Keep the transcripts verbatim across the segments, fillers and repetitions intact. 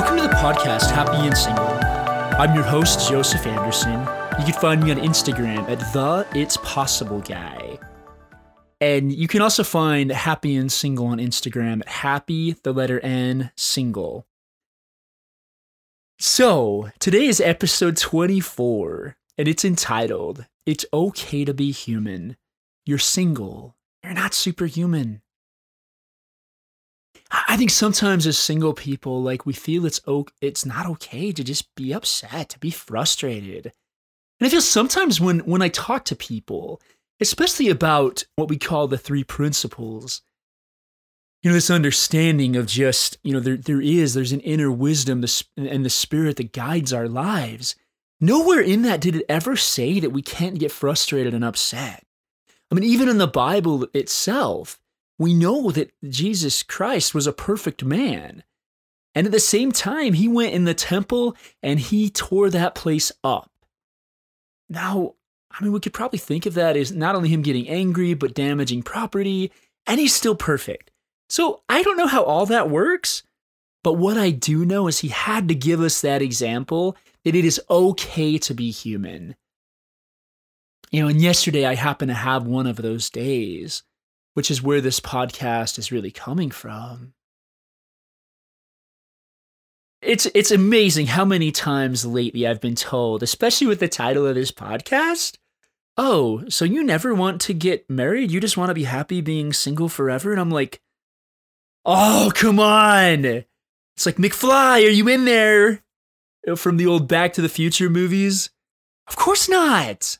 Welcome to the podcast, Happy and Single. I'm your host, Joseph Anderson. You can find me on Instagram at the It's Possible Guy. And you can also find Happy and Single on Instagram at happy, the letter N, single. So, today is episode twenty-four, and it's entitled, It's Okay to Be Human. You're single. You're not superhuman. I think sometimes as single people, like, we feel it's o- it's not okay to just be upset, to be frustrated. And I feel sometimes when, when I talk to people, especially about what we call the three principles, you know, this understanding of just, you know, there there is, there's an inner wisdom and the spirit that guides our lives. Nowhere in that did it ever say that we can't get frustrated and upset. I mean, even in the Bible itself, we know that Jesus Christ was a perfect man. And at the same time, he went in the temple and he tore that place up. Now, I mean, we could probably think of that as not only him getting angry, but damaging property, and he's still perfect. So I don't know how all that works, but what I do know is he had to give us that example that it is okay to be human. You know, and yesterday I happened to have one of those days, which is where this podcast is really coming from. It's it's amazing how many times lately I've been told, especially with the title of this podcast, oh, so you never want to get married? You just want to be happy being single forever? And I'm like, oh, come on. It's like, McFly, are you in there? From the old Back to the Future movies? Of course not.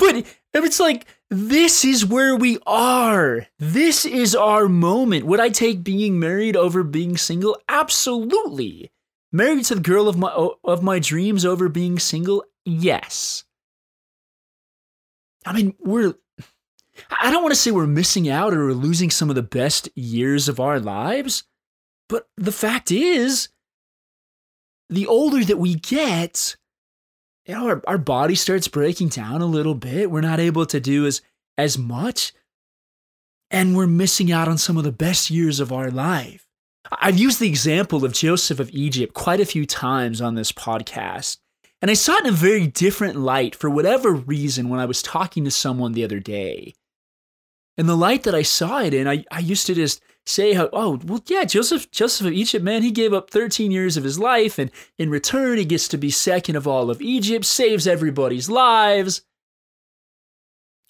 But it's like, this is where we are. This is our moment. Would I take being married over being single? Absolutely. Married to the girl of my of my dreams over being single? Yes. I mean, we're, I don't want to say we're missing out or we're losing some of the best years of our lives, but the fact is, the older that we get, you know, our, our body starts breaking down a little bit. We're not able to do as, as much. And we're missing out on some of the best years of our life. I've used the example of Joseph of Egypt quite a few times on this podcast. And I saw it in a very different light for whatever reason when I was talking to someone the other day. And the light that I saw it in, I, I used to just say, how, oh, well, yeah, Joseph Joseph of Egypt, man, he gave up thirteen years of his life, and in return, he gets to be second of all of Egypt, saves everybody's lives.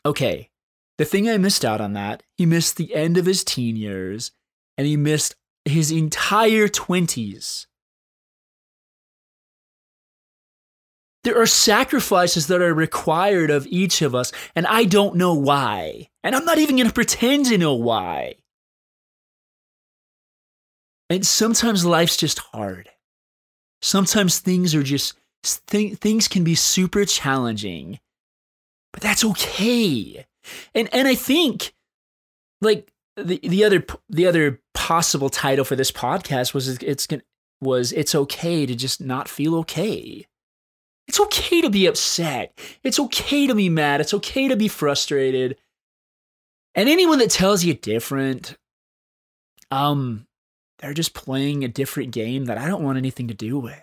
Okay, the thing I missed out on that, he missed the end of his teen years, and he missed his entire twenties. There are sacrifices that are required of each of us, and I don't know why. And I'm not even going to pretend to know why. And sometimes life's just hard. Sometimes things are just, th- things can be super challenging. But that's okay. And and I think, like, the, the other the other possible title for this podcast was it's was it's okay to just not feel okay. It's okay to be upset. It's okay to be mad. It's okay to be frustrated. And anyone that tells you different, um, they're just playing a different game that I don't want anything to do with.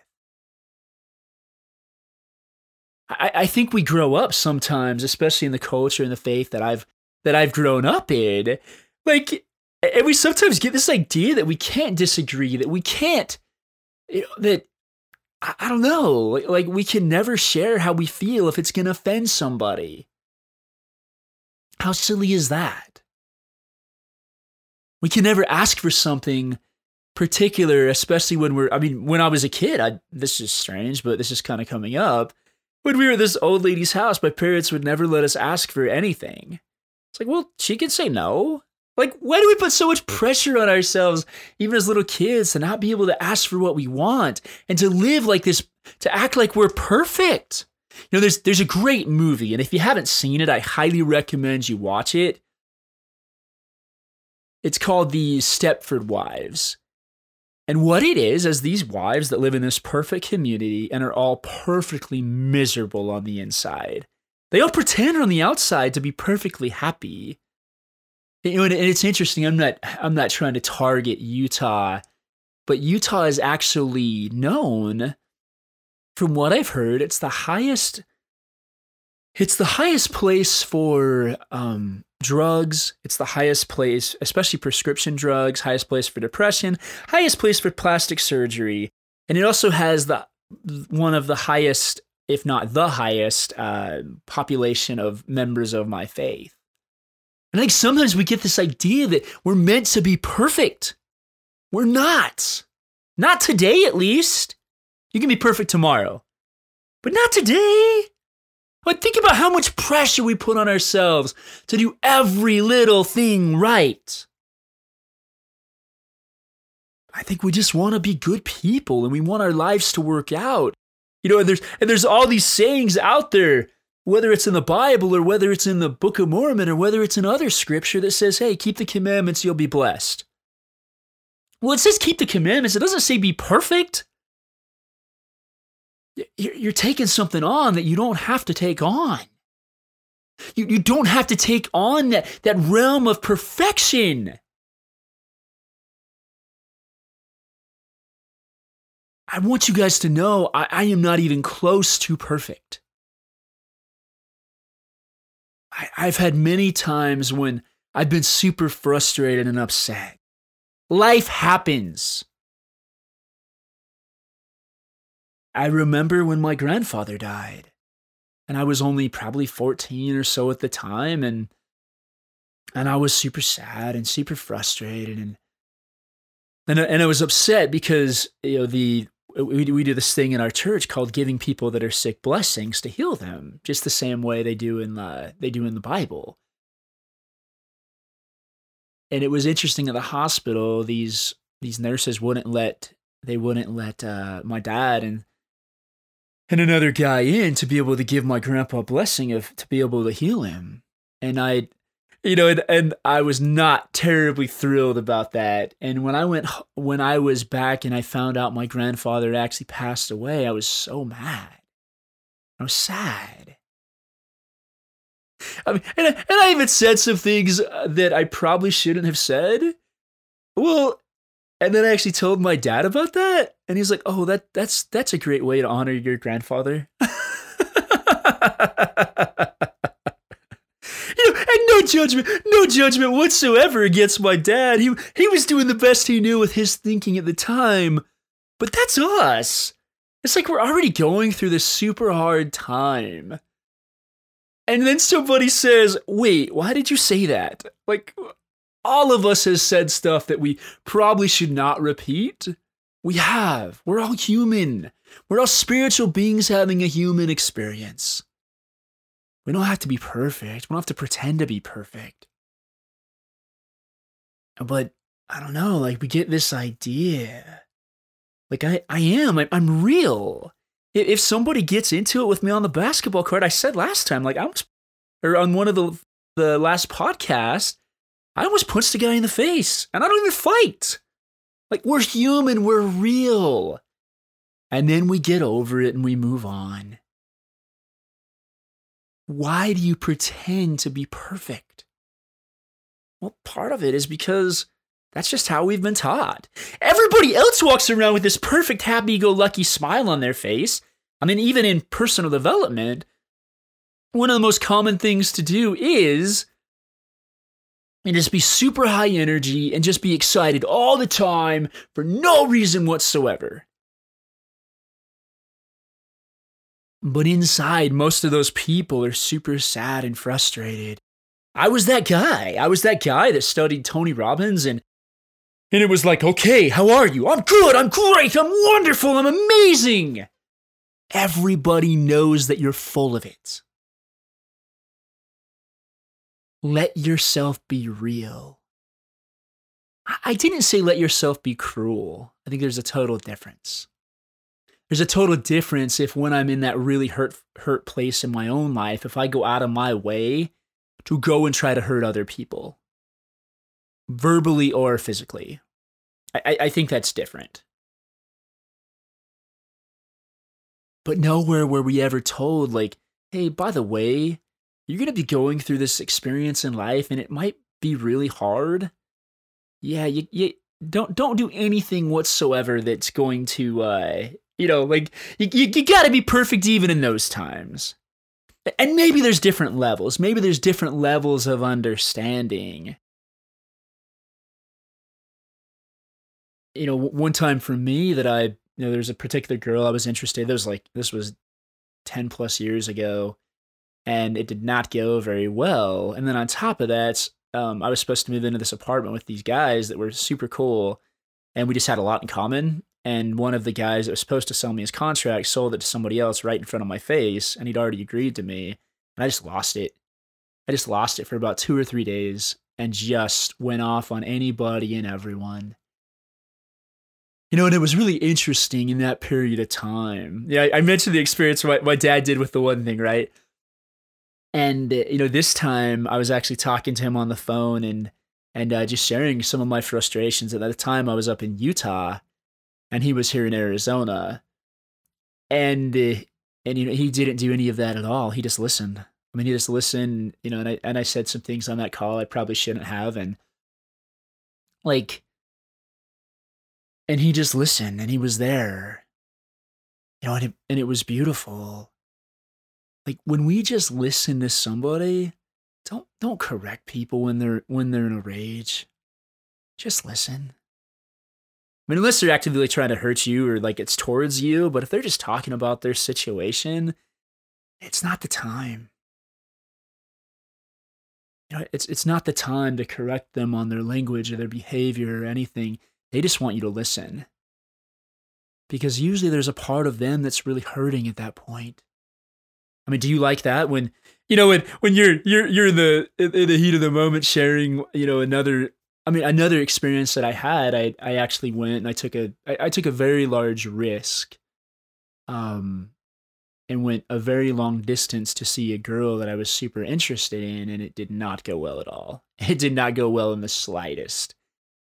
I, I think we grow up sometimes, especially in the culture and the faith that I've that I've grown up in. Like, and we sometimes get this idea that we can't disagree, that we can't, you know, that. I don't know, like, we can never share how we feel if it's going to offend somebody. How silly is that? We can never ask for something particular, especially when we're, I mean, when I was a kid, I, this is strange, but this is kind of coming up. When we were at this old lady's house, my parents would never let us ask for anything. It's like, well, she could say no. Like, why do we put so much pressure on ourselves, even as little kids, to not be able to ask for what we want and to live like this, to act like we're perfect? You know, there's there's a great movie, and if you haven't seen it, I highly recommend you watch it. It's called The Stepford Wives. And what it is, is these wives that live in this perfect community and are all perfectly miserable on the inside. They all pretend on the outside to be perfectly happy. You know, and it's interesting. I'm not. I'm not trying to target Utah But Utah is actually known, from what I've heard, it's the highest it's the highest place for um, drugs. It's the highest place, especially prescription drugs, highest place for depression, highest place for plastic surgery. And it also has the one of the highest, if not the highest, uh, population of members of my faith. And I think sometimes we get this idea that we're meant to be perfect. We're not. Not today, at least. You can be perfect tomorrow, but not today. But think about how much pressure we put on ourselves to do every little thing right. I think we just want to be good people and we want our lives to work out. You know, and there's, and there's all these sayings out there, whether it's in the Bible or whether it's in the Book of Mormon or whether it's in other scripture that says, hey, keep the commandments, you'll be blessed. Well, it says keep the commandments. It doesn't say be perfect. You're taking something on that you don't have to take on. You you don't have to take on that, that realm of perfection. I want you guys to know I, I am not even close to perfect. I, I've had many times when I've been super frustrated and upset. Life happens. I remember when my grandfather died, and I was only probably fourteen or so at the time, and and I was super sad and super frustrated, and and and I was upset because you know the we we do this thing in our church called giving people that are sick blessings to heal them, just the same way they do in the they do in the Bible. And it was interesting at the hospital; these these nurses wouldn't let they wouldn't let uh, my dad and. and another guy in to be able to give my grandpa a blessing of to be able to heal him. And I, you know, and, and I was not terribly thrilled about that. And when I went, when I was back and I found out my grandfather had actually passed away, I was so mad. I was sad. I mean, and I, and I even said some things that I probably shouldn't have said. Well, and then I actually told my dad about that. And he's like, oh, that that's that's a great way to honor your grandfather. You know, and no judgment, no judgment whatsoever against my dad. He he was doing the best he knew with his thinking at the time. But that's us. It's like we're already going through this super hard time. And then somebody says, wait, why did you say that? Like, all of us has said stuff that we probably should not repeat. We have. We're all human. We're all spiritual beings having a human experience. We don't have to be perfect. We don't have to pretend to be perfect. But I don't know, like we get this idea. Like I, I am. I, I'm real. If somebody gets into it with me on the basketball court, I said last time, like I was, or on one of the the last podcasts, I almost punched a guy in the face and I don't even fight. Like, we're human, we're real. And then we get over it and we move on. Why do you pretend to be perfect? Well, part of it is because that's just how we've been taught. Everybody else walks around with this perfect, happy-go-lucky smile on their face. I mean, even in personal development, one of the most common things to do is and just be super high energy and just be excited all the time for no reason whatsoever. But inside, most of those people are super sad and frustrated. I was that guy. I was that guy that studied Tony Robbins and and it was like, okay, how are you? I'm good. I'm great. I'm wonderful. I'm amazing. Everybody knows that you're full of it. Let yourself be real. I didn't say let yourself be cruel. I think there's a total difference. There's a total difference if when I'm in that really hurt hurt place in my own life, if I go out of my way to go and try to hurt other people, verbally or physically. I, I think that's different. But nowhere were we ever told, like, hey, by the way, you're going to be going through this experience in life and it might be really hard. Yeah, you, you, don't don't do anything whatsoever that's going to, uh, you know, like you you, you got to be perfect even in those times. And maybe there's different levels. Maybe there's different levels of understanding. You know, one time for me that I, you know, there's a particular girl I was interested in. There was like, this was ten plus years ago, and it did not go very well. And then on top of that, um, I was supposed to move into this apartment with these guys that were super cool, and we just had a lot in common. And one of the guys that was supposed to sell me his contract sold it to somebody else right in front of my face, and he'd already agreed to me. And I just lost it. I just lost it for about two or three days and just went off on anybody and everyone. You know, and it was really interesting in that period of time. Yeah, I mentioned the experience my, my dad did with the one thing, right? And, you know, this time I was actually talking to him on the phone and and uh, just sharing some of my frustrations. And at the time I was up in Utah and he was here in Arizona. And, uh, and you know, he didn't do any of that at all. He just listened. I mean, he just listened, you know, and I, and I said some things on that call I probably shouldn't have. And like... And he just listened, and he was there, you know, and it, and it was beautiful. Like when we just listen to somebody, don't don't correct people when they're when they're in a rage. Just listen. I mean, unless they're actively trying to hurt you or like it's towards you, but if they're just talking about their situation, it's not the time. You know, it's it's not the time to correct them on their language or their behavior or anything. They just want you to listen. Because usually there's a part of them that's really hurting at that point. I mean, do you like that when, you know, when, when you're, you're, you're in the, in the heat of the moment sharing, you know, another, I mean, another experience that I had, I, I actually went and I took a, I, I took a very large risk, um, and went a very long distance to see a girl that I was super interested in. And it did not go well at all. It did not go well in the slightest.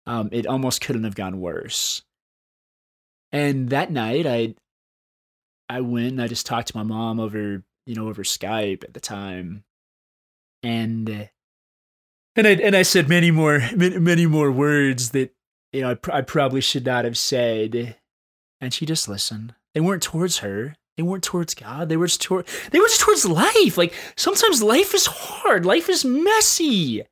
Um, it almost couldn't have gone worse. And that night, I I went and I just talked to my mom over, you know, over Skype at the time, and and I and I said many more many more words that, you know, I, pr- I probably should not have said, and she just listened. They weren't towards her. They weren't towards God. They were just toward, they were just towards life. Like sometimes life is hard. Life is messy.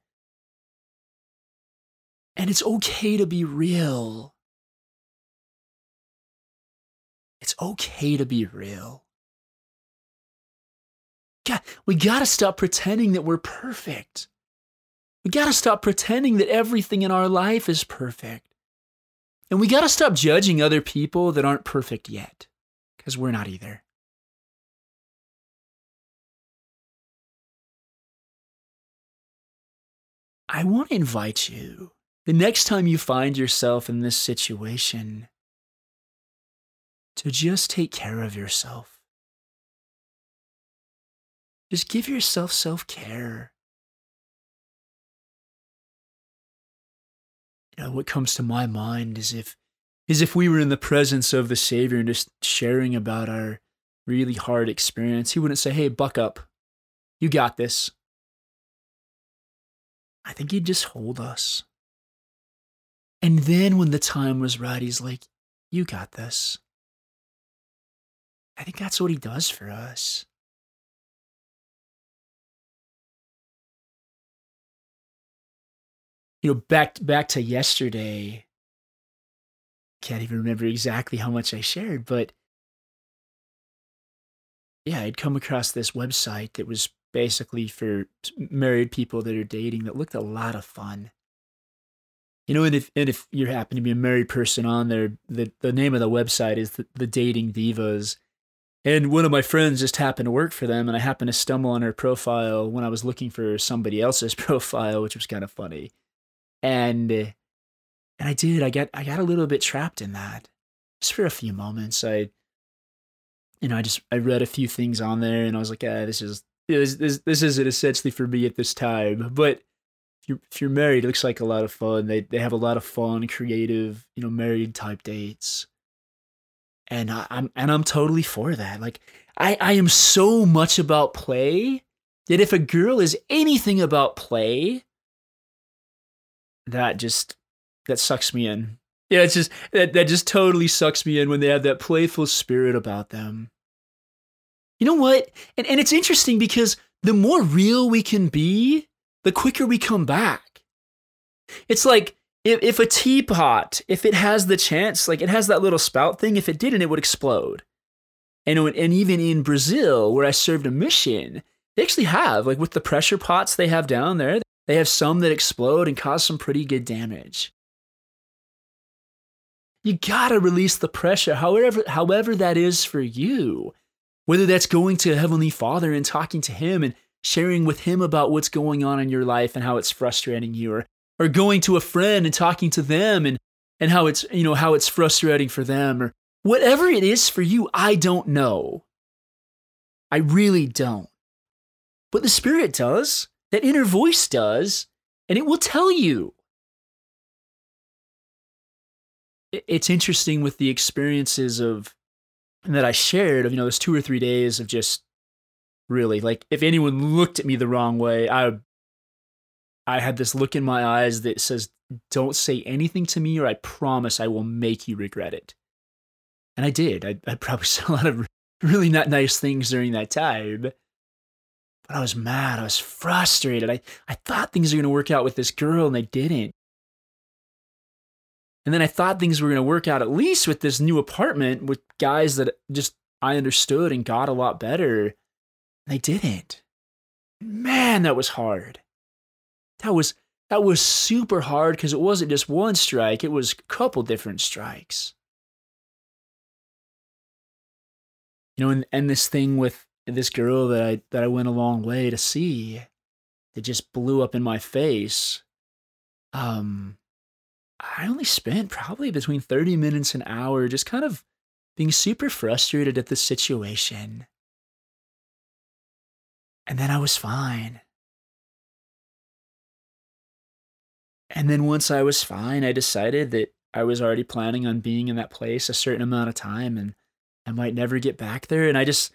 And it's okay to be real. It's okay to be real. God, we gotta stop pretending that we're perfect. We gotta stop pretending that everything in our life is perfect. And we gotta stop judging other people that aren't perfect yet, because we're not either. I want to invite you. The next time you find yourself in this situation, to just take care of yourself. Just give yourself self-care. You know, what comes to my mind is if, is if we were in the presence of the Savior and just sharing about our really hard experience, He wouldn't say, "Hey, buck up. You got this." I think He'd just hold us. And then when the time was right, He's like, "You got this." I think that's what He does for us. You know, back back to yesterday, can't even remember exactly how much I shared, but yeah, I'd come across this website that was basically for married people that are dating that looked a lot of fun. You know, and if and if you happen to be a married person on there, the, the name of the website is the, the Dating Vivas. And one of my friends just happened to work for them, and I happened to stumble on her profile when I was looking for somebody else's profile, which was kind of funny. And and I did. I got I got a little bit trapped in that, just for a few moments. I, you know, I just I read a few things on there, and I was like, ah, this is this this, this isn't essentially for me at this time, but. If you're married, it looks like a lot of fun. They they have a lot of fun, creative, you know, married type dates, and I, I'm and I'm totally for that. Like I, I am so much about play that if a girl is anything about play, that just that sucks me in. Yeah, it's just that, that just totally sucks me in when they have that playful spirit about them. You know what? And and it's interesting because the more real we can be, the quicker we come back. It's like if if a teapot, if it has the chance, like it has that little spout thing, if it didn't, it would explode. And when, and even in Brazil, where I served a mission, they actually have, like with the pressure pots they have down there, they have some that explode and cause some pretty good damage. You gotta release the pressure, however, however that is for you. Whether that's going to Heavenly Father and talking to Him and sharing with Him about what's going on in your life and how it's frustrating you, or or going to a friend and talking to them and and how it's you know how it's frustrating for them, or whatever it is for you, I don't know. I really don't. But the Spirit does, that inner voice does, and it will tell you. It's interesting with the experiences of that I shared of, you know, those two or three days of just really like, if anyone looked at me the wrong way, I I had this look in my eyes that says, don't say anything to me or I promise I will make you regret it. And I did. I, I probably said a lot of really not nice things during that time, but I was mad. I was frustrated. I, I thought things were going to work out with this girl and they didn't. And then I thought things were going to work out at least with this new apartment with guys that just I understood and got a lot better. They didn't. Man, that was hard. That was that was super hard because it wasn't just one strike. It was a couple different strikes. You know, and, and this thing with this girl that I that I went a long way to see that just blew up in my face. Um... I only spent probably between thirty minutes and an hour just kind of being super frustrated at the situation. And then I was fine. And then once I was fine, I decided that I was already planning on being in that place a certain amount of time and I might never get back there. And I just,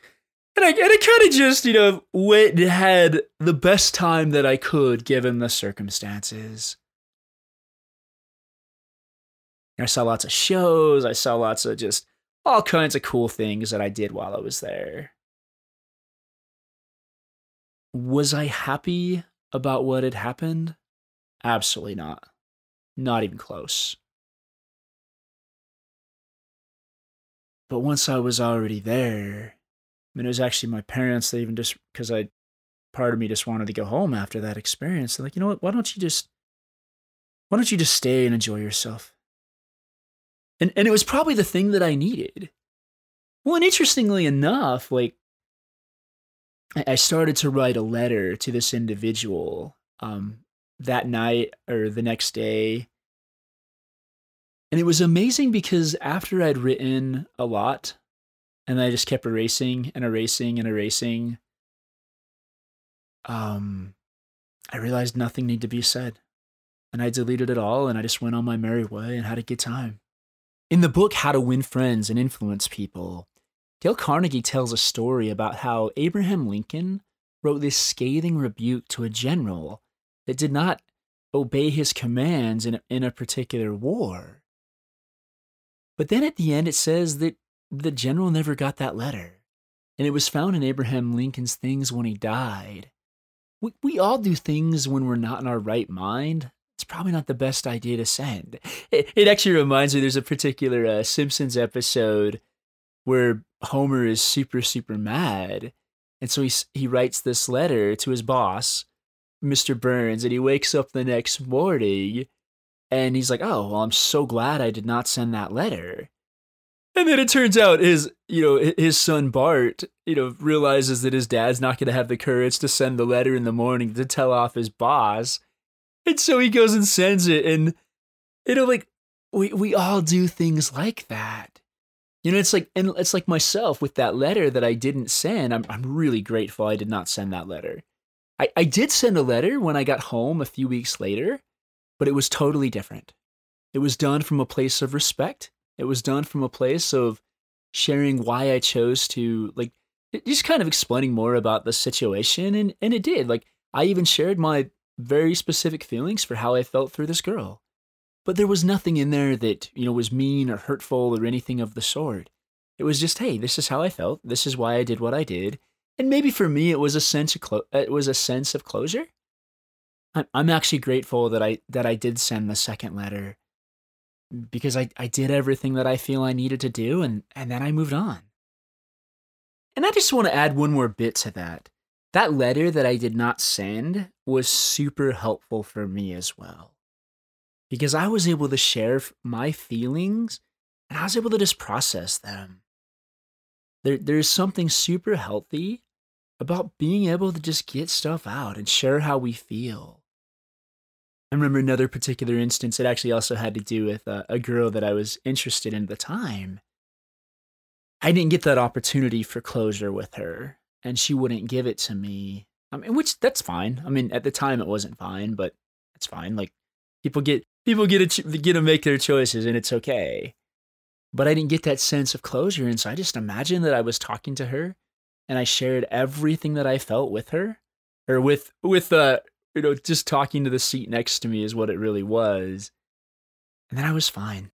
and I, and I kind of just, you know, went and had the best time that I could given the circumstances. I saw lots of shows. I saw lots of just all kinds of cool things that I did while I was there. Was I happy about what had happened? Absolutely not. Not even close. But once I was already there, I mean, it was actually my parents that even just, because I, part of me just wanted to go home after that experience. They're like, you know what? Why don't you just, why don't you just stay and enjoy yourself? And and it was probably the thing that I needed. Well, and interestingly enough, like I started to write a letter to this individual um, that night or the next day. And it was amazing because after I'd written a lot and I just kept erasing and erasing and erasing, um, I realized nothing needed to be said. And I deleted it all and I just went on my merry way and had a good time. In the book, How to Win Friends and Influence People, Dale Carnegie tells a story about how Abraham Lincoln wrote this scathing rebuke to a general that did not obey his commands in a, in a particular war. But then at the end, it says that the general never got that letter, and it was found in Abraham Lincoln's things when he died. We, we all do things when we're not in our right mind. It's probably not the best idea to send. It, it actually reminds me there's a particular uh, Simpsons episode where Homer is super, super mad. And so he, he writes this letter to his boss, Mister Burns, and he wakes up the next morning and he's like, oh, well, I'm so glad I did not send that letter. And then it turns out his, you know, his son Bart, you know, realizes that his dad's not going to have the courage to send the letter in the morning to tell off his boss. And so he goes and sends it, and, you know, like, we we all do things like that. You know, it's like, and it's like myself with that letter that I didn't send. I'm I'm really grateful I did not send that letter. I, I did send a letter when I got home a few weeks later, but it was totally different. It was done from a place of respect. It was done from a place of sharing why I chose to, like, just kind of explaining more about the situation, and, and it did. Like, I even shared my very specific feelings for how I felt through this girl. But there was nothing in there that, you know, was mean or hurtful or anything of the sort. It was just, hey, this is how I felt. This is why I did what I did. And maybe for me, it was a sense of clo- it was a sense of closure. I'm actually grateful that I that I did send the second letter, because I, I did everything that I feel I needed to do, and, and then I moved on. And I just want to add one more bit to that. That letter that I did not send was super helpful for me as well, because I was able to share my feelings and I was able to just process them. There, there's something super healthy about being able to just get stuff out and share how we feel. I remember another particular instance. It actually also had to do with a, a girl that I was interested in at the time. I didn't get that opportunity for closure with her, and she wouldn't give it to me. I mean, which that's fine. I mean, at the time it wasn't fine, but it's fine. Like people get people get to get to make their choices, and it's okay. But I didn't get that sense of closure, and so I just imagined that I was talking to her. And I shared everything that I felt with her, or with, with uh, you know, just talking to the seat next to me is what it really was. And then I was fine.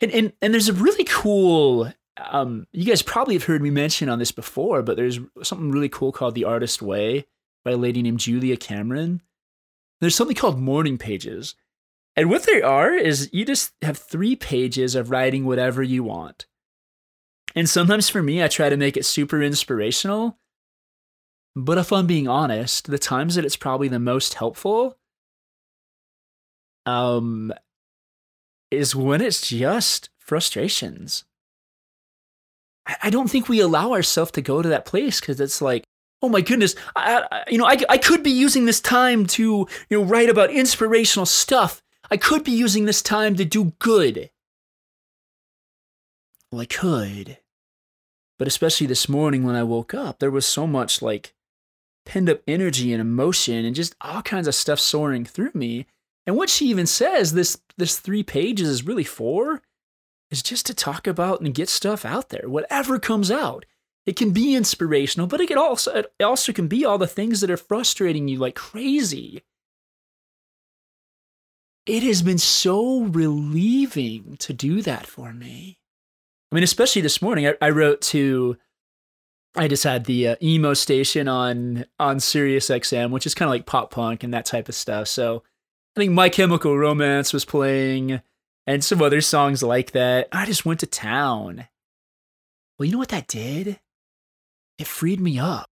And and, and there's a really cool, um, you guys probably have heard me mention on this before, but there's something really cool called The Artist Way by a lady named Julia Cameron. There's something called Morning Pages. And what they are is you just have three pages of writing whatever you want. And sometimes for me, I try to make it super inspirational. But if I'm being honest, the times that it's probably the most helpful um, is when it's just frustrations. I, I don't think we allow ourselves to go to that place because it's like, oh my goodness, I, I, you know, I, I could be using this time to, you know, write about inspirational stuff. I could be using this time to do good. Well, I could. But especially this morning when I woke up, there was so much like pent up energy and emotion and just all kinds of stuff soaring through me. And what she even says, this this three pages is really four, is just to talk about and get stuff out there. Whatever comes out, it can be inspirational, but it can also it also can be all the things that are frustrating you like crazy. It has been so relieving to do that for me. I mean, especially this morning, I, I wrote to, I just had the uh, emo station on on SiriusXM, which is kind of like pop punk and that type of stuff. So I think My Chemical Romance was playing and some other songs like that. I just went to town. Well, you know what that did? It freed me up.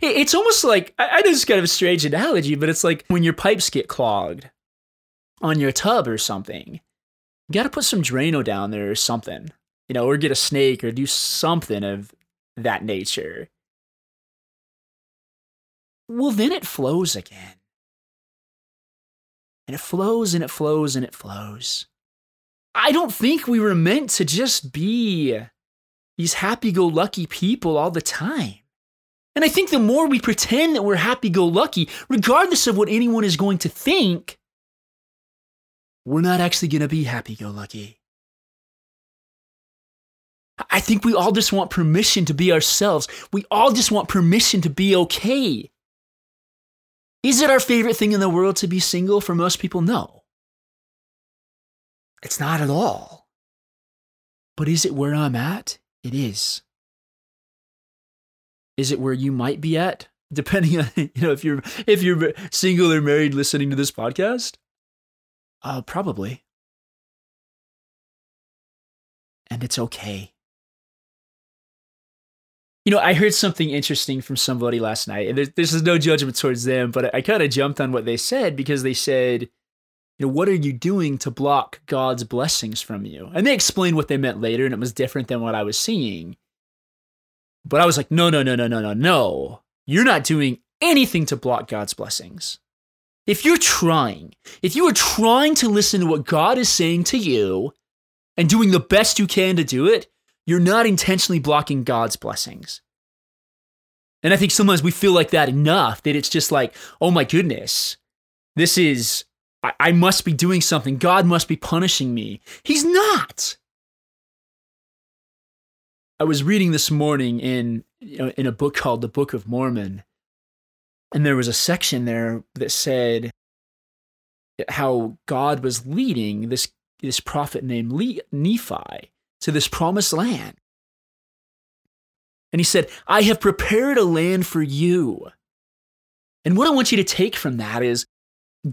It, it's almost like, I, I know this is kind of a strange analogy, but it's like when your pipes get clogged on your tub or something. You got to put some Drano down there or something, you know, or get a snake or do something of that nature. Well, then it flows again. And it flows and it flows and it flows. I don't think we were meant to just be these happy-go-lucky people all the time. And I think the more we pretend that we're happy-go-lucky, regardless of what anyone is going to think, we're not actually going to be happy-go-lucky. I think we all just want permission to be ourselves. We all just want permission to be okay. Is it our favorite thing in the world to be single? For most people, no. It's not at all. But is it where I'm at? It is. Is it where you might be at? Depending on, you know, if you're if you're single or married listening to this podcast? Uh, probably. And it's okay. You know, I heard something interesting from somebody last night, and this is no judgment towards them, but I kind of jumped on what they said because they said, you know, what are you doing to block God's blessings from you? And they explained what they meant later, and it was different than what I was seeing. But I was like, no, no, no, no, no, no, no. You're not doing anything to block God's blessings. If you're trying, if you are trying to listen to what God is saying to you and doing the best you can to do it, you're not intentionally blocking God's blessings. And I think sometimes we feel like that enough that it's just like, oh my goodness, this is, I, I must be doing something. God must be punishing me. He's not. I was reading this morning in, you know, in a book called The Book of Mormon. And there was a section there that said, how God was leading this this prophet named Le- Nephi to this promised land. And he said, I have prepared a land for you. And what I want you to take from that is,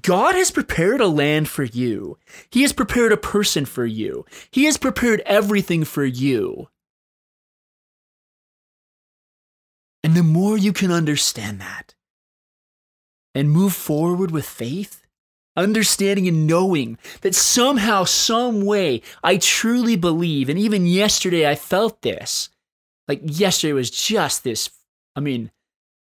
God has prepared a land for you. He has prepared a person for you. He has prepared everything for you. And the more you can understand that and move forward with faith, understanding and knowing that somehow, some way, I truly believe, and even yesterday I felt this, like yesterday was just this, I mean,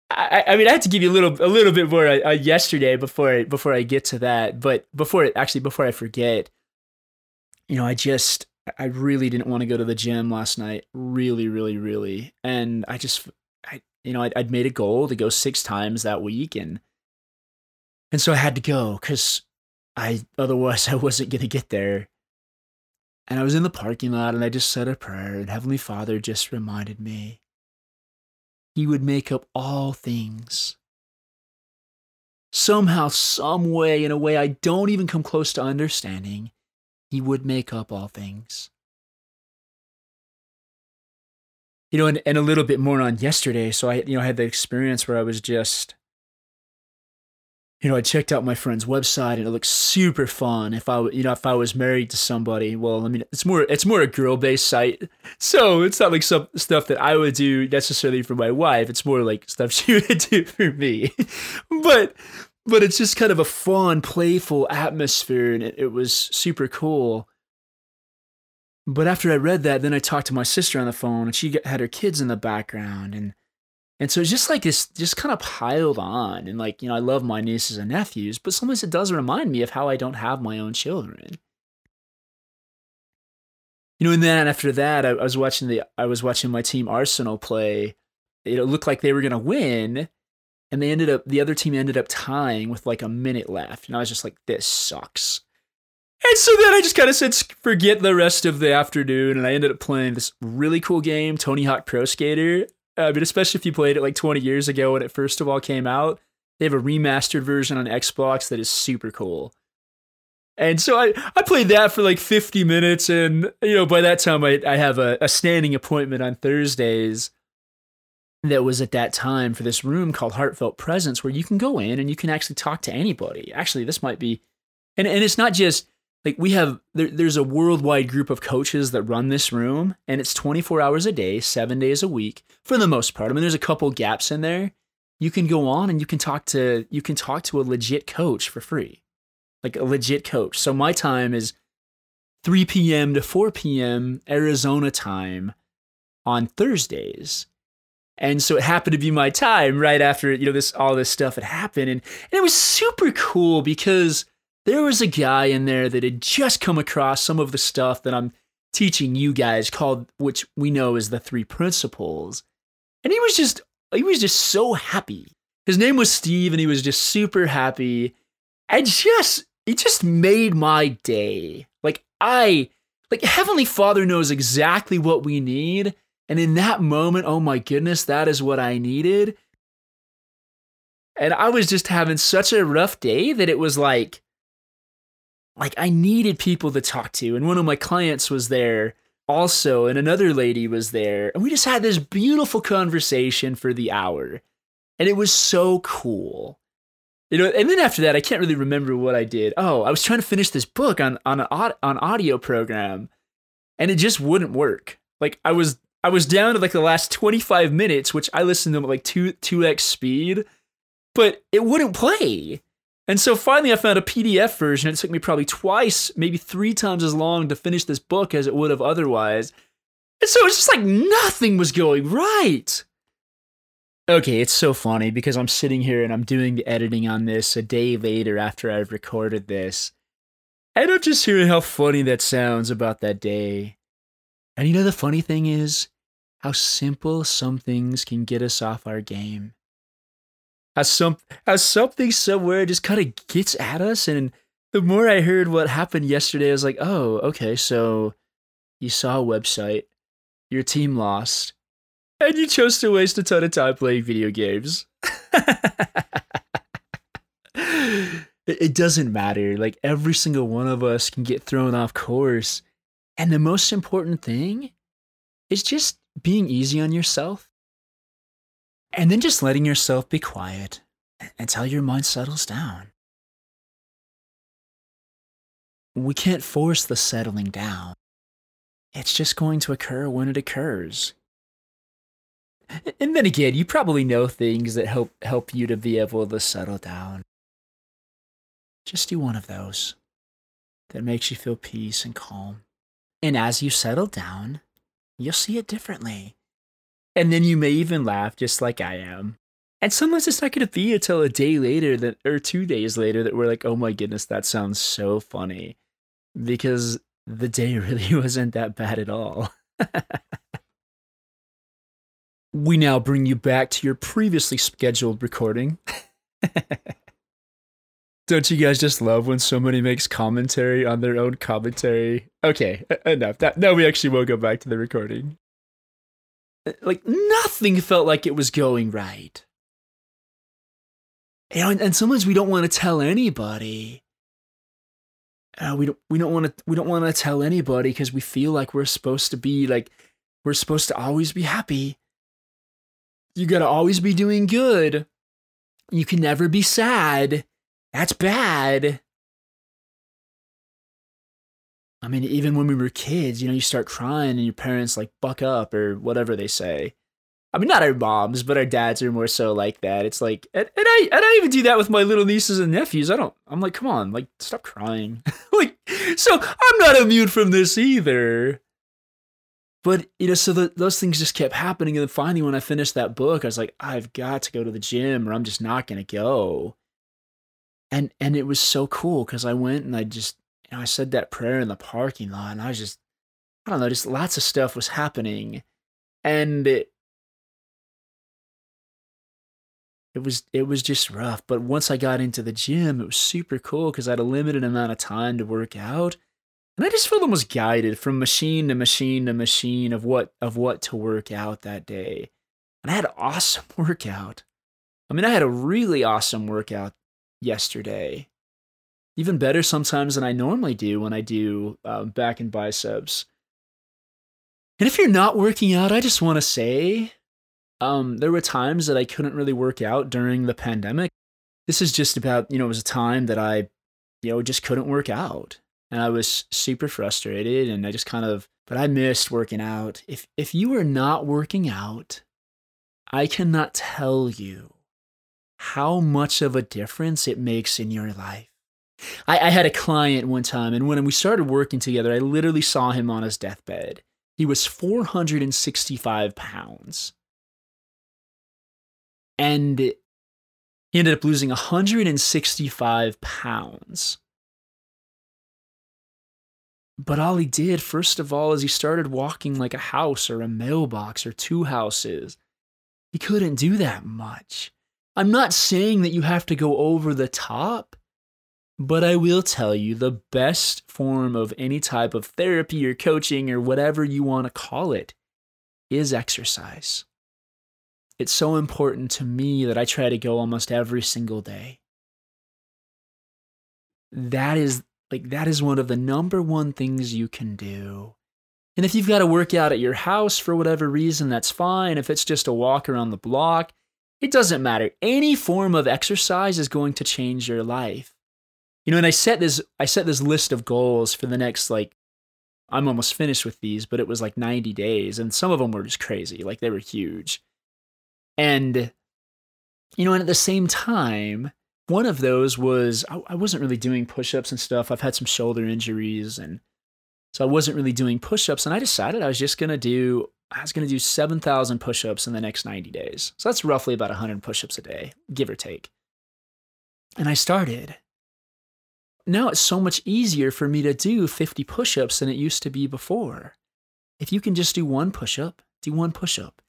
I, I mean, I had to give you a little, a little bit more uh, yesterday before I, before I get to that, but before it, actually, before I forget, you know, I just, I really didn't want to go to the gym last night, really, really, really, and I just, I, you know, I'd, I'd made a goal to go six times that week, and and so I had to go because I, otherwise I wasn't going to get there. And I was in the parking lot and I just said a prayer, and Heavenly Father just reminded me He would make up all things. Somehow, some way, in a way I don't even come close to understanding, He would make up all things. You know, and, and a little bit more on yesterday. So I, you know, I had the experience where I was just, you know, I checked out my friend's website and it looked super fun. If I, you know, if I was married to somebody, well, I mean, it's more, it's more a girl-based site, so it's not like some stuff that I would do necessarily for my wife. It's more like stuff she would do for me. but, but it's just kind of a fun, playful atmosphere, and it, it was super cool. But after I read that, then I talked to my sister on the phone, and she had her kids in the background, and. And so it's just like this, just kind of piled on. And like, you know, I love my nieces and nephews, but sometimes it does remind me of how I don't have my own children. You know, and then after that, I, I was watching the, I was watching my team Arsenal play. It looked like they were going to win. And they ended up, the other team ended up tying with like a minute left. And I was just like, this sucks. And so then I just kind of said, forget the rest of the afternoon. And I ended up playing this really cool game, Tony Hawk Pro Skater. I mean, especially if you played it like twenty years ago when it first of all came out. They have a remastered version on Xbox that is super cool. And so I, I played that for like fifty minutes. And, you know, by that time I, I have a, a standing appointment on Thursdays that was at that time for this room called Heartfelt Presence, where you can go in and you can actually talk to anybody. Actually, this might be, and, and it's not just like we have, there, there's a worldwide group of coaches that run this room, and it's twenty-four hours a day, seven days a week, for the most part. I mean, there's a couple gaps in there. You can go on and you can talk to, you can talk to a legit coach for free, like a legit coach. So my time is three p.m. to four p.m. Arizona time on Thursdays. And so it happened to be my time right after, you know, this, all this stuff had happened. And, and it was super cool because there was a guy in there that had just come across some of the stuff that I'm teaching you guys called, which we know is the three principles. And he was just, he was just so happy. His name was Steve, and he was just super happy. And just, it just made my day. Like I, like Heavenly Father knows exactly what we need. And in that moment, oh my goodness, that is what I needed. And I was just having such a rough day that it was like, Like I needed people to talk to. And one of my clients was there also. And another lady was there. And we just had this beautiful conversation for the hour. And it was so cool. You know, and then after that, I can't really remember what I did. Oh, I was trying to finish this book on, on an on audio program, and it just wouldn't work. Like I was, I was down to like the last twenty-five minutes, which I listened to at like two, two X speed, but it wouldn't play. And so finally I found a P D F version. It took me probably twice, maybe three times as long to finish this book as it would have otherwise. And so it's just like nothing was going right. Okay, it's so funny because I'm sitting here and I'm doing the editing on this a day later after I've recorded this. And I'm just hearing how funny that sounds about that day. And you know the funny thing is how simple some things can get us off our game. As some, as something somewhere just kind of gets at us. And the more I heard what happened yesterday, I was like, oh, okay, so you saw a website, your team lost, and you chose to waste a ton of time playing video games. it, it doesn't matter. Like, every single one of us can get thrown off course. And the most important thing is just being easy on yourself. And then just letting yourself be quiet until your mind settles down. We can't force the settling down. It's just going to occur when it occurs. And then again, you probably know things that help help you to be able to settle down. Just do one of those that makes you feel peace and calm. And as you settle down, you'll see it differently. And then you may even laugh, just like I am. And sometimes it's not going to be until a day later that, or two days later that we're like, oh my goodness, that sounds so funny. Because the day really wasn't that bad at all. We now bring you back to your previously scheduled recording. Don't you guys just love when somebody makes commentary on their own commentary? Okay, enough. That, no, we actually will go back to the recording. Like, nothing felt like it was going right. You know, and, and sometimes we don't want to tell anybody. Uh, we don't. We don't want to. We don't want to tell anybody because we feel like we're supposed to be like, we're supposed to always be happy. You gotta always be doing good. You can never be sad. That's bad. I mean, even when we were kids, you know, you start crying and your parents like buck up or whatever they say. I mean, not our moms, but our dads are more so like that. It's like, and, and I, and I even do that with my little nieces and nephews. I don't, I'm like, come on, like, stop crying. Like, so I'm not immune from this either. But, you know, so the, those things just kept happening. And then finally, when I finished that book, I was like, I've got to go to the gym or I'm just not going to go. And and it was so cool because I went and I just, you know, I said that prayer in the parking lot. And I was just, I don't know, just lots of stuff was happening. And it, it was it was just rough. But once I got into the gym, it was super cool because I had a limited amount of time to work out. And I just felt almost guided from machine to machine to machine of what of what to work out that day. And I had an awesome workout. I mean, I had a really awesome workout yesterday. Even better sometimes than I normally do when I do um, back and biceps. And if you're not working out, I just want to say um, there were times that I couldn't really work out during the pandemic. This is just about, you know, it was a time that I, you know, just couldn't work out. And I was super frustrated and I just kind of, but I missed working out. If if you are not working out, I cannot tell you how much of a difference it makes in your life. I, I had a client one time, and when we started working together, I literally saw him on his deathbed. He was four hundred sixty-five pounds. And he ended up losing one hundred sixty-five pounds. But all he did, first of all, is he started walking like a house or a mailbox or two houses. He couldn't do that much. I'm not saying that you have to go over the top, but I will tell you the best form of any type of therapy or coaching or whatever you want to call it is exercise. It's so important to me that I try to go almost every single day. That is... Like, that is one of the number one things you can do. And if you've got to work out at your house for whatever reason, that's fine. If it's just a walk around the block, it doesn't matter. Any form of exercise is going to change your life. You know, and I set this, I set this list of goals for the next, like, I'm almost finished with these, but it was like ninety days. And some of them were just crazy. Like, they were huge. And, you know, and at the same time, one of those was I wasn't really doing push-ups and stuff. I've had some shoulder injuries, and so I wasn't really doing push-ups. And I decided I was just gonna do I was gonna do seven thousand push-ups in the next ninety days. So that's roughly about one hundred push-ups a day, give or take. And I started. Now it's so much easier for me to do fifty push-ups than it used to be before. If you can just do one push-up, do one push-up.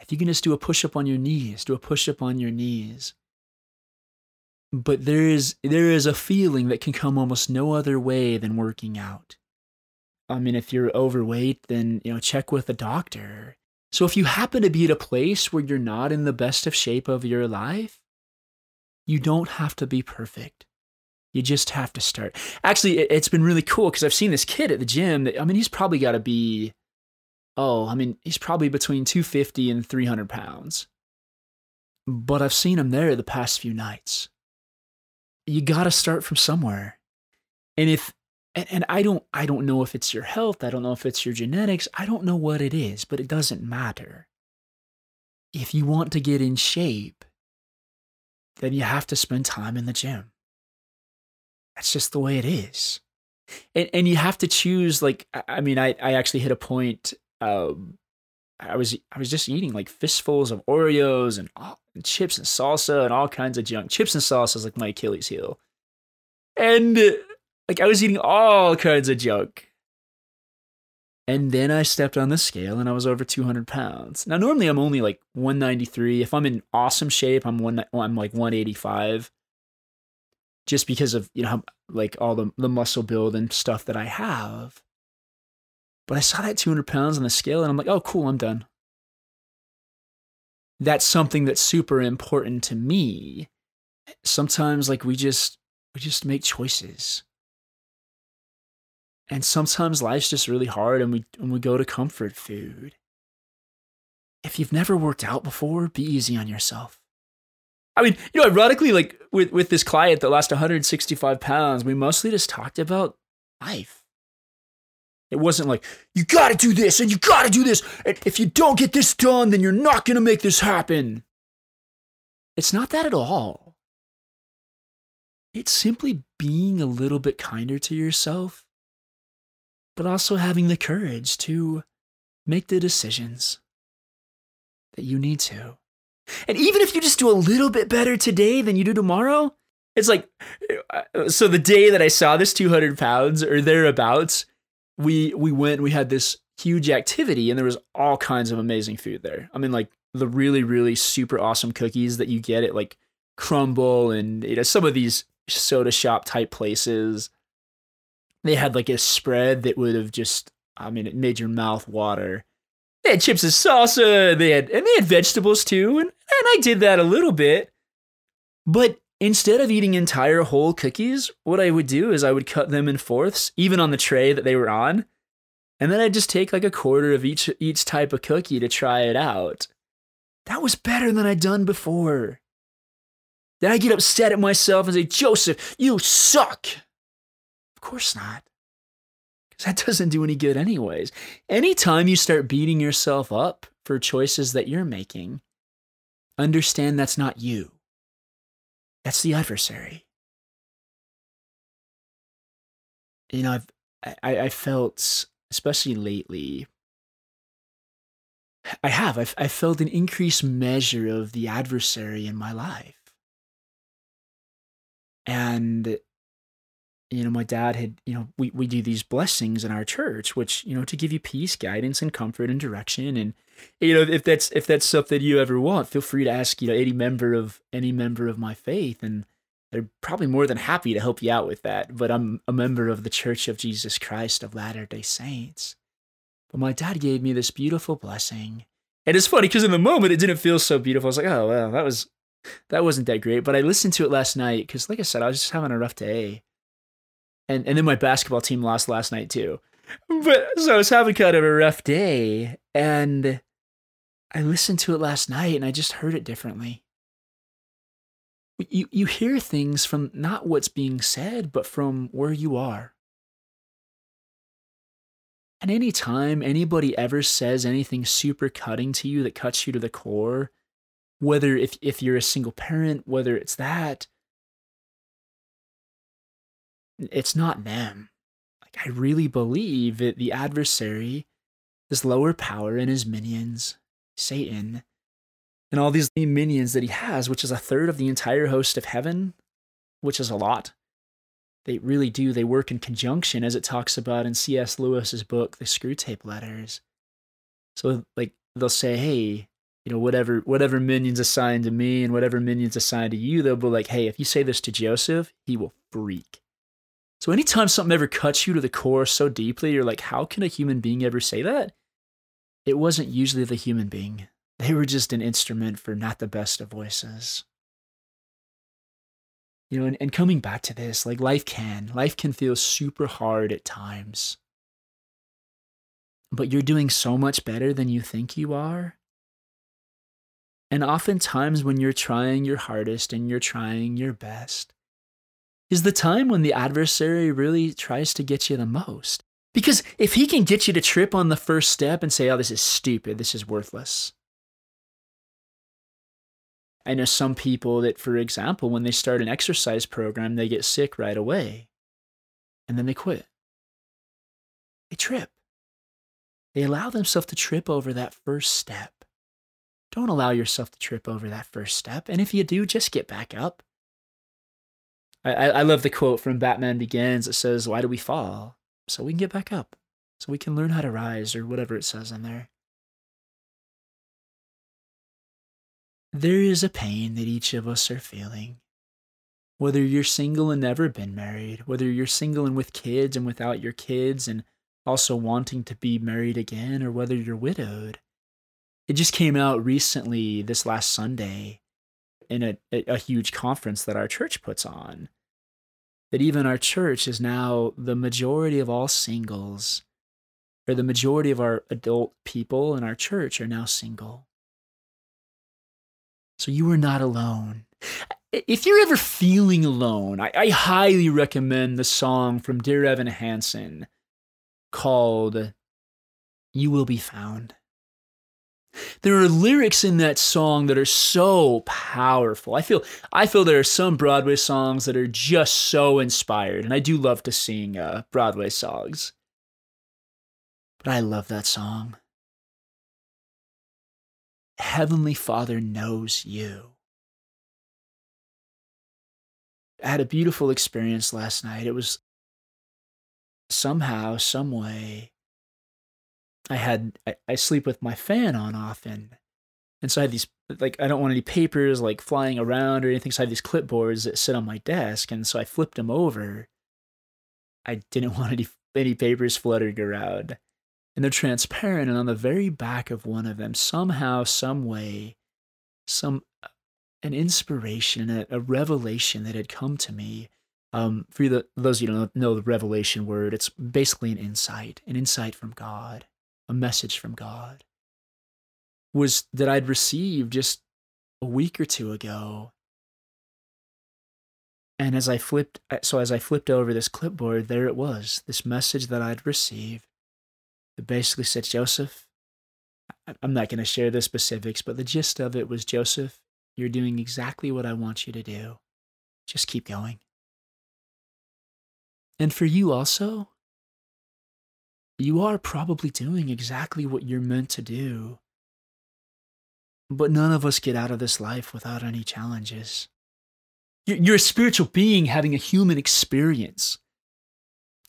If you can just do a push-up on your knees, do a push-up on your knees. But there is there is a feeling that can come almost no other way than working out. I mean, if you're overweight, then, you know, check with a doctor. So if you happen to be at a place where you're not in the best of shape of your life, you don't have to be perfect. You just have to start. Actually, it, it's been really cool because I've seen this kid at the gym. That, I mean, he's probably got to be, oh, I mean, he's probably between two fifty and three hundred pounds. But I've seen him there the past few nights. You got to start from somewhere. And if, and, and I don't, I don't know if it's your health. I don't know if it's your genetics. I don't know what it is, but it doesn't matter. If you want to get in shape, then you have to spend time in the gym. That's just the way it is. And and you have to choose, like, I mean, I, I actually hit a point, um, I was I was just eating like fistfuls of Oreos and, oh, and chips and salsa and all kinds of junk. Chips and salsa is like my Achilles heel. And like I was eating all kinds of junk. And then I stepped on the scale and I was over two hundred pounds. Now, normally I'm only like one ninety-three. If I'm in awesome shape, I'm one, I'm like one eighty-five. Just because of, you know, like all the, the muscle build and stuff that I have. But I saw that two hundred pounds on the scale and I'm like, oh, cool, I'm done. That's something that's super important to me. Sometimes like we just, we just make choices. And sometimes life's just really hard and we, and we go to comfort food. If you've never worked out before, be easy on yourself. I mean, you know, ironically, like with, with this client that lost one hundred sixty-five pounds, we mostly just talked about life. It wasn't like, you got to do this and you got to do this. And if you don't get this done, then you're not going to make this happen. It's not that at all. It's simply being a little bit kinder to yourself, but also having the courage to make the decisions that you need to. And even if you just do a little bit better today than you do tomorrow, it's like, so the day that I saw this two hundred pounds or thereabouts, we we went, we had this huge activity and there was all kinds of amazing food there. I mean, like the really, really super awesome cookies that you get at like Crumble and, you know, some of these soda shop type places. They had like a spread that would have just, I mean, it made your mouth water. They had chips and salsa, they had, and they had vegetables too, and, and I did that a little bit. But instead of eating entire whole cookies, what I would do is I would cut them in fourths, even on the tray that they were on, and then I'd just take like a quarter of each each type of cookie to try it out. That was better than I'd done before. Then I get upset at myself and say, Joseph, you suck. Of course not. That doesn't do any good anyways. Anytime you start beating yourself up for choices that you're making, understand that's not you. That's the adversary. You know, I've, I, I felt, especially lately, I have, I've, I felt an increased measure of the adversary in my life. And you know, my dad had, you know, we, we do these blessings in our church, which, you know, to give you peace, guidance, and comfort and direction. And, you know, if that's, if that's something you ever want, feel free to ask, you know, any member of any member of my faith. And they're probably more than happy to help you out with that. But I'm a member of the Church of Jesus Christ of Latter-day Saints. But my dad gave me this beautiful blessing. And it's funny because in the moment it didn't feel so beautiful. I was like, oh, well, that was, that wasn't that great. But I listened to it last night because, like I said, I was just having a rough day. And and then my basketball team lost last night too. But so I was having kind of a rough day and I listened to it last night and I just heard it differently. You you hear things from not what's being said, but from where you are. And any time anybody ever says anything super cutting to you that cuts you to the core, whether if, if you're a single parent, whether it's that, it's not them. Like I really believe that the adversary, this lower power and his minions, Satan, and all these minions that he has, which is a third of the entire host of heaven, which is a lot. They really do. They work in conjunction, as it talks about in C S Lewis's book, The Screwtape Letters. So like they'll say, hey, you know, whatever whatever minions assigned to me and whatever minions assigned to you, they'll be like, hey, if you say this to Joseph, he will freak. So anytime something ever cuts you to the core so deeply, you're like, how can a human being ever say that? It wasn't usually the human being. They were just an instrument for not the best of voices. You know, and, and coming back to this, like life can, life can feel super hard at times. But you're doing so much better than you think you are. And oftentimes when you're trying your hardest and you're trying your best is the time when the adversary really tries to get you the most. Because if he can get you to trip on the first step and say, oh, this is stupid, this is worthless. I know some people that, for example, when they start an exercise program, they get sick right away. And then they quit. They trip. They allow themselves to trip over that first step. Don't allow yourself to trip over that first step. And if you do, just get back up. I, I, I love the quote from Batman Begins. It says, why do we fall? So we can get back up. So we can learn how to rise, or whatever it says in there. There is a pain that each of us are feeling. Whether you're single and never been married, whether you're single and with kids and without your kids and also wanting to be married again, or whether you're widowed. It just came out recently this last Sunday in a, a huge conference that our church puts on, that even our church is now the majority of all singles, or the majority of our adult people in our church are now single. So you are not alone. If you're ever feeling alone, I, I highly recommend the song from Dear Evan Hansen, called You Will Be Found. There are lyrics in that song that are so powerful. I feel I feel there are some Broadway songs that are just so inspired, and I do love to sing uh, Broadway songs. But I love that song. Heavenly Father knows you. I had a beautiful experience last night. It was somehow, some way, I had I, I sleep with my fan on often, and so I had these, like, I don't want any papers like flying around or anything. So I have these clipboards that sit on my desk, and so I flipped them over. I didn't want any any papers fluttering around, and they're transparent. And on the very back of one of them, somehow, some way, some an inspiration, a, a revelation that had come to me. Um, for the, those of you who don't know the revelation word, it's basically an insight, an insight from God, a message from God, was that I'd received just a week or two ago. And as I flipped, so as I flipped over this clipboard, there it was, this message that I'd received that basically said, Joseph, I'm not going to share the specifics, but the gist of it was, Joseph, you're doing exactly what I want you to do. Just keep going. And for you also, you are probably doing exactly what you're meant to do. But none of us get out of this life without any challenges. You're a spiritual being having a human experience.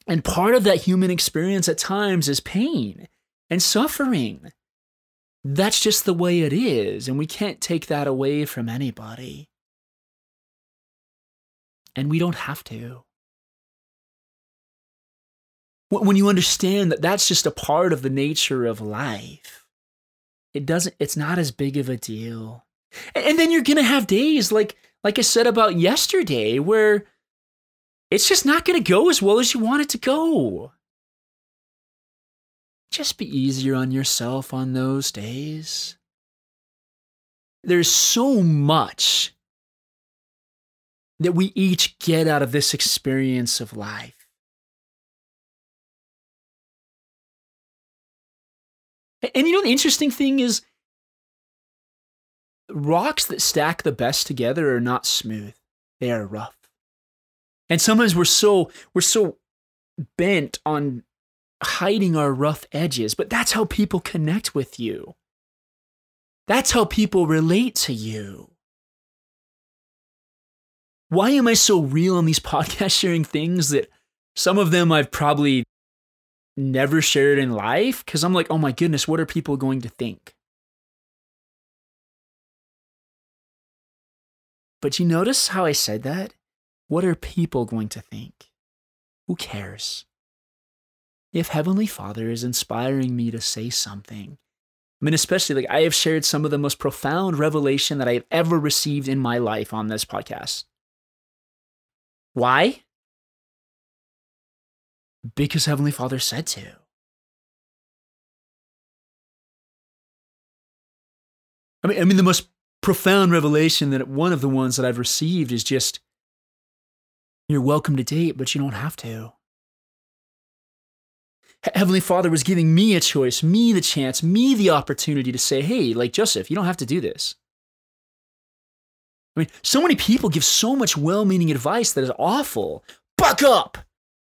And part of that human experience at times is pain and suffering. That's just the way it is, and we can't take that away from anybody. And we don't have to. When you understand that that's just a part of the nature of life, it doesn't, it's not as big of a deal. And then you're going to have days like, like I said about yesterday, where it's just not going to go as well as you want it to go. Just be easier on yourself on those days. There's so much that we each get out of this experience of life. And you know, the interesting thing is, rocks that stack the best together are not smooth. They are rough. And sometimes we're so we're so bent on hiding our rough edges, but that's how people connect with you. That's how people relate to you. Why am I so real on these podcast sharing things that some of them I've probably never shared in life? Because I'm like, oh my goodness, what are people going to think? But you notice how I said that? What are people going to think? Who cares? If Heavenly Father is inspiring me to say something, I mean, especially like I have shared some of the most profound revelation that I have ever received in my life on this podcast. Why? Because Heavenly Father said to. I mean, I mean, the most profound revelation that one of the ones that I've received is just, you're welcome to date, but you don't have to. Heavenly Father was giving me a choice, me the chance, me the opportunity to say, hey, like Joseph, you don't have to do this. I mean, so many people give so much well-meaning advice that is awful. Buck up!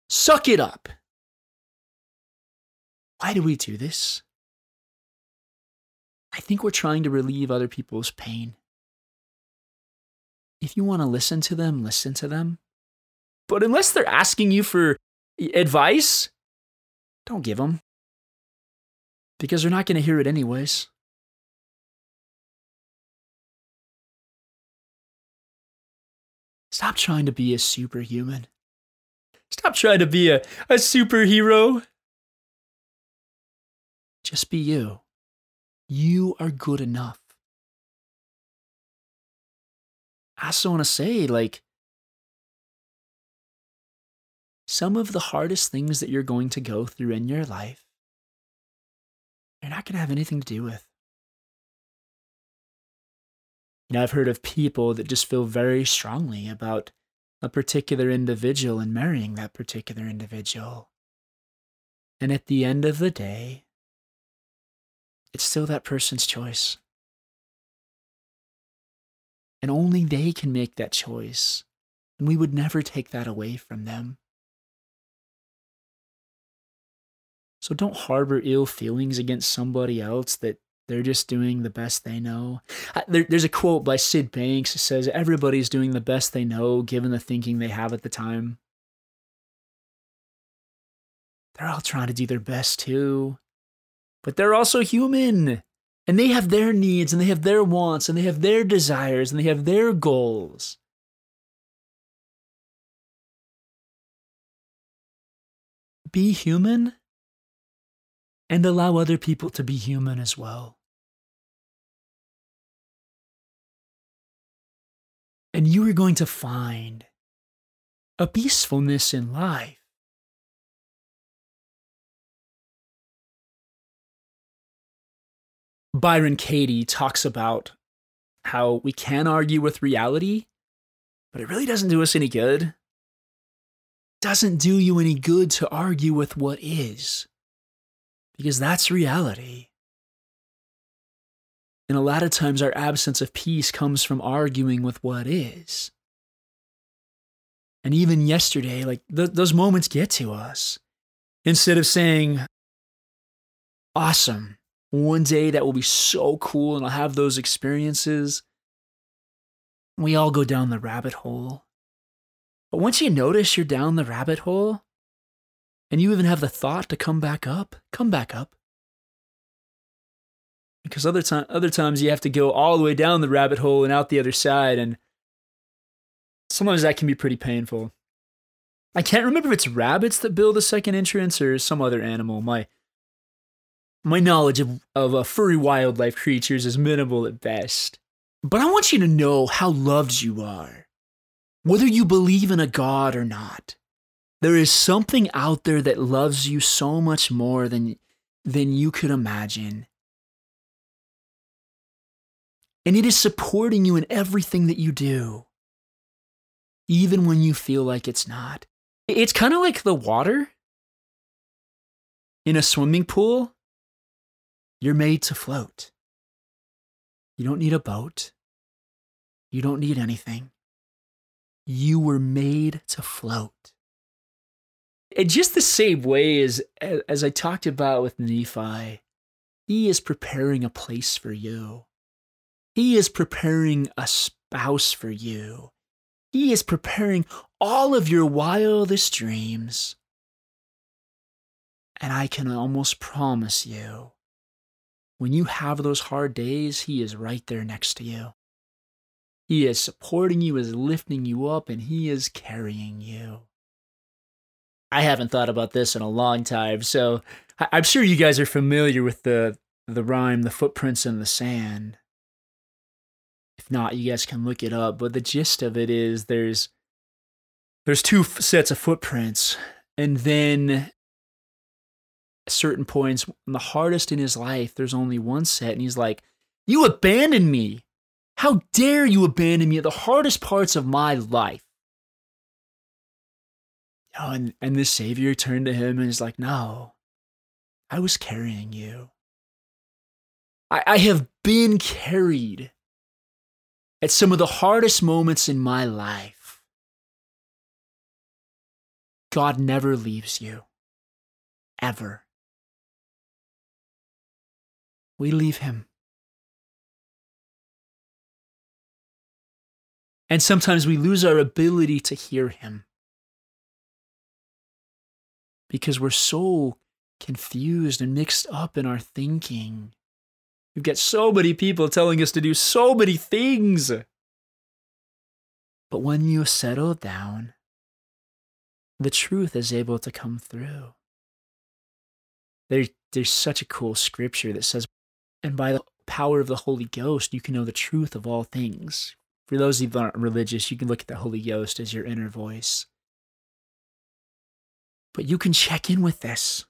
Suck it up! Why do we do this? I think we're trying to relieve other people's pain. If you want to listen to them, listen to them. But unless they're asking you for advice, don't give them. Because they're not going to hear it anyways. Stop trying to be a superhuman. Stop trying to be a, a superhero. Just be you. You are good enough. I also want to say, like, some of the hardest things that you're going to go through in your life, you're not going to have anything to do with. You know, I've heard of people that just feel very strongly about a particular individual and marrying that particular individual. And at the end of the day, it's still that person's choice. And only they can make that choice. And we would never take that away from them. So don't harbor ill feelings against somebody else that they're just doing the best they know. I, there, there's a quote by Sid Banks that says, everybody's doing the best they know given the thinking they have at the time. They're all trying to do their best too. But they're also human. And they have their needs, and they have their wants, and they have their desires, and they have their goals. Be human. And allow other people to be human as well. And you are going to find a peacefulness in life. Byron Katie talks about how we can argue with reality, but it really doesn't do us any good. It doesn't do you any good to argue with what is. Because that's reality. And a lot of times our absence of peace comes from arguing with what is. And even yesterday, like th- those moments get to us. Instead of saying, awesome, one day that will be so cool and I'll have those experiences, we all go down the rabbit hole. But once you notice you're down the rabbit hole, and you even have the thought to come back up, come back up. Because other, time, other times you have to go all the way down the rabbit hole and out the other side, and sometimes that can be pretty painful. I can't remember if it's rabbits that build a second entrance or some other animal. My my knowledge of, of uh, furry wildlife creatures is minimal at best. But I want you to know how loved you are, whether you believe in a God or not. There is something out there that loves you so much more than, than you could imagine. And it is supporting you in everything that you do, even when you feel like it's not. It's kind of like the water in a swimming pool. You're made to float. You don't need a boat. You don't need anything. You were made to float. In just the same way as as I talked about with Nephi, he is preparing a place for you. He is preparing a spouse for you. He is preparing all of your wildest dreams. And I can almost promise you, when you have those hard days, he is right there next to you. He is supporting you, is lifting you up, and he is carrying you. I haven't thought about this in a long time, so I'm sure you guys are familiar with the, the rhyme, the footprints in the sand. If not, you guys can look it up, but the gist of it is there's there's two sets of footprints. And then at certain points, the hardest in his life, there's only one set. And he's like, you abandoned me. How dare you abandon me at the hardest parts of my life? Oh, and, and the Savior turned to him and is like, no, I was carrying you. I, I have been carried at some of the hardest moments in my life. God never leaves you, ever. We leave him. And sometimes we lose our ability to hear him, because we're so confused and mixed up in our thinking. We've got so many people telling us to do so many things. But when you settle down, the truth is able to come through. There, there's such a cool scripture that says, and by the power of the Holy Ghost, you can know the truth of all things. For those of you that aren't religious, you can look at the Holy Ghost as your inner voice. But you can check in with this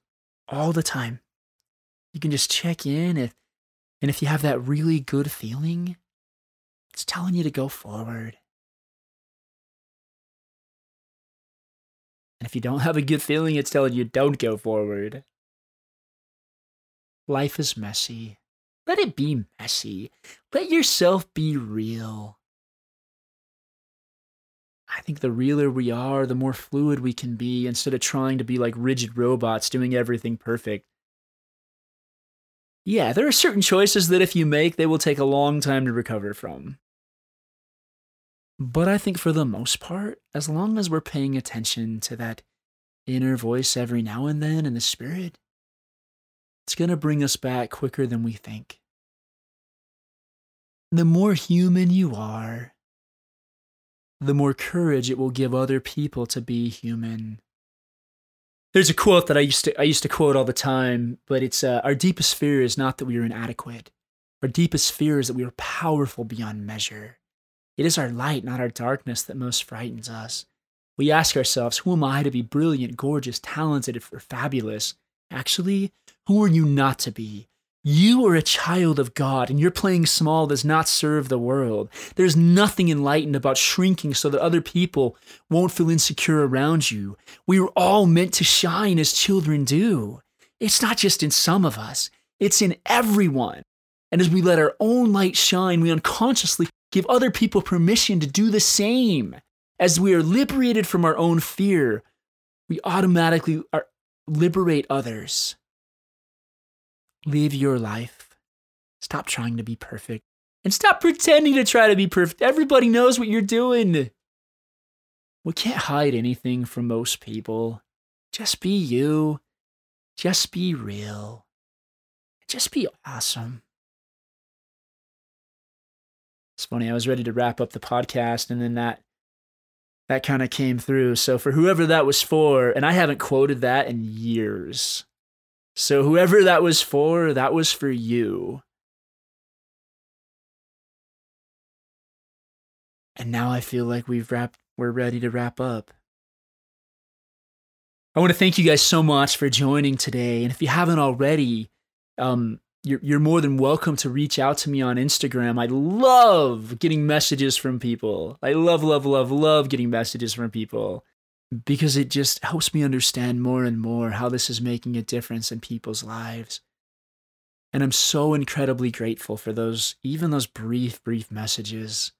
all the time. You can just check in. If, and if you have that really good feeling, it's telling you to go forward. And if you don't have a good feeling, it's telling you don't go forward. Life is messy. Let it be messy. Let yourself be real. I think the realer we are, the more fluid we can be, instead of trying to be like rigid robots doing everything perfect. Yeah, there are certain choices that if you make, they will take a long time to recover from. But I think for the most part, as long as we're paying attention to that inner voice every now and then in the spirit, it's going to bring us back quicker than we think. The more human you are, the more courage it will give other people to be human. There's a quote that I used to I used to quote all the time, but it's uh, our deepest fear is not that we are inadequate. Our deepest fear is that we are powerful beyond measure. It is our light, not our darkness, that most frightens us. We ask ourselves, who am I to be brilliant, gorgeous, talented, or fabulous? Actually, who are you not to be? You are a child of God, and your playing small does not serve the world. There's nothing enlightened about shrinking so that other people won't feel insecure around you. We are all meant to shine as children do. It's not just in some of us. It's in everyone. And as we let our own light shine, we unconsciously give other people permission to do the same. As we are liberated from our own fear, we automatically are liberate others. Live your life. Stop trying to be perfect. And stop pretending to try to be perfect. Everybody knows what you're doing. We can't hide anything from most people. Just be you. Just be real. Just be awesome. It's funny, I was ready to wrap up the podcast, and then that that kind of came through. So for whoever that was for, and I haven't quoted that in years. So whoever that was for, that was for you. And now I feel like we've wrapped, we're ready to wrap up. I want to thank you guys so much for joining today. And if you haven't already, um, you're, you're more than welcome to reach out to me on Instagram. I love getting messages from people. I love, love, love, love getting messages from people. Because it just helps me understand more and more how this is making a difference in people's lives. And I'm so incredibly grateful for those, even those brief, brief messages.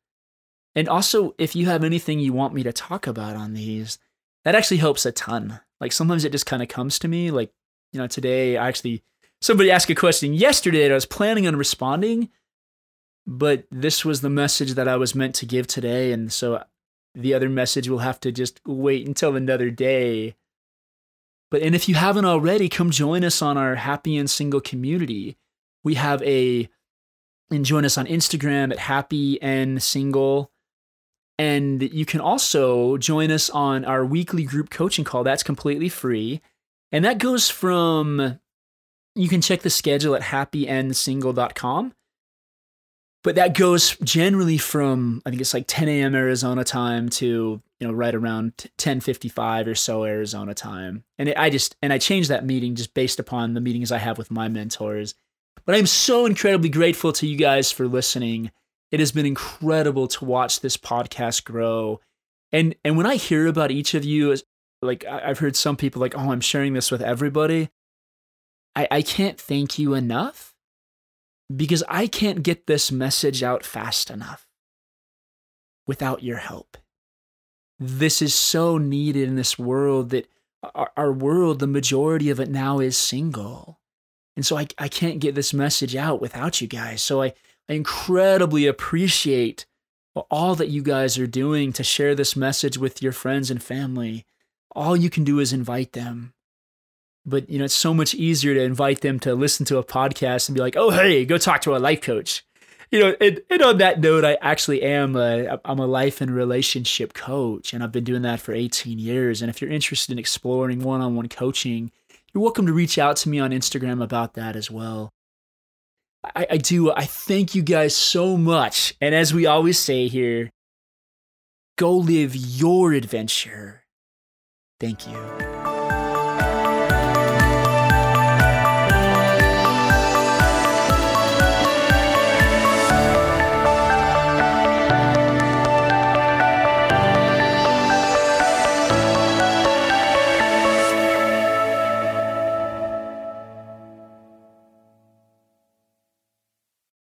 And also, if you have anything you want me to talk about on these, that actually helps a ton. Like, sometimes it just kind of comes to me. Like, you know, today, I actually, somebody asked a question yesterday that I was planning on responding, but this was the message that I was meant to give today. And so the other message will have to just wait until another day. But, and if you haven't already, come join us on our Happy and Single community. We have a, and join us on Instagram at Happy and Single. And you can also join us on our weekly group coaching call. That's completely free. And that goes from, you can check the schedule at happy and single dot com. But that goes generally from, I think it's like ten a.m. Arizona time to, you know, right around ten fifty-five or so Arizona time. And it, I just, and I change that meeting just based upon the meetings I have with my mentors. But I'm so incredibly grateful to you guys for listening. It has been incredible to watch this podcast grow. And and when I hear about each of you, like I've heard some people like, oh, I'm sharing this with everybody. I, I can't thank you enough, because I can't get this message out fast enough without your help. This is so needed in this world that our, our world, the majority of it now is single. And so I, I can't get this message out without you guys. So I, I incredibly appreciate all that you guys are doing to share this message with your friends and family. All you can do is invite them. But, you know, it's so much easier to invite them to listen to a podcast and be like, oh, hey, go talk to a life coach. You know, and, and on that note, I actually am a, I'm a life and relationship coach, and I've been doing that for eighteen years. And if you're interested in exploring one-on-one coaching, you're welcome to reach out to me on Instagram about that as well. I, I do. I thank you guys so much. And as we always say here, go live your adventure. Thank you.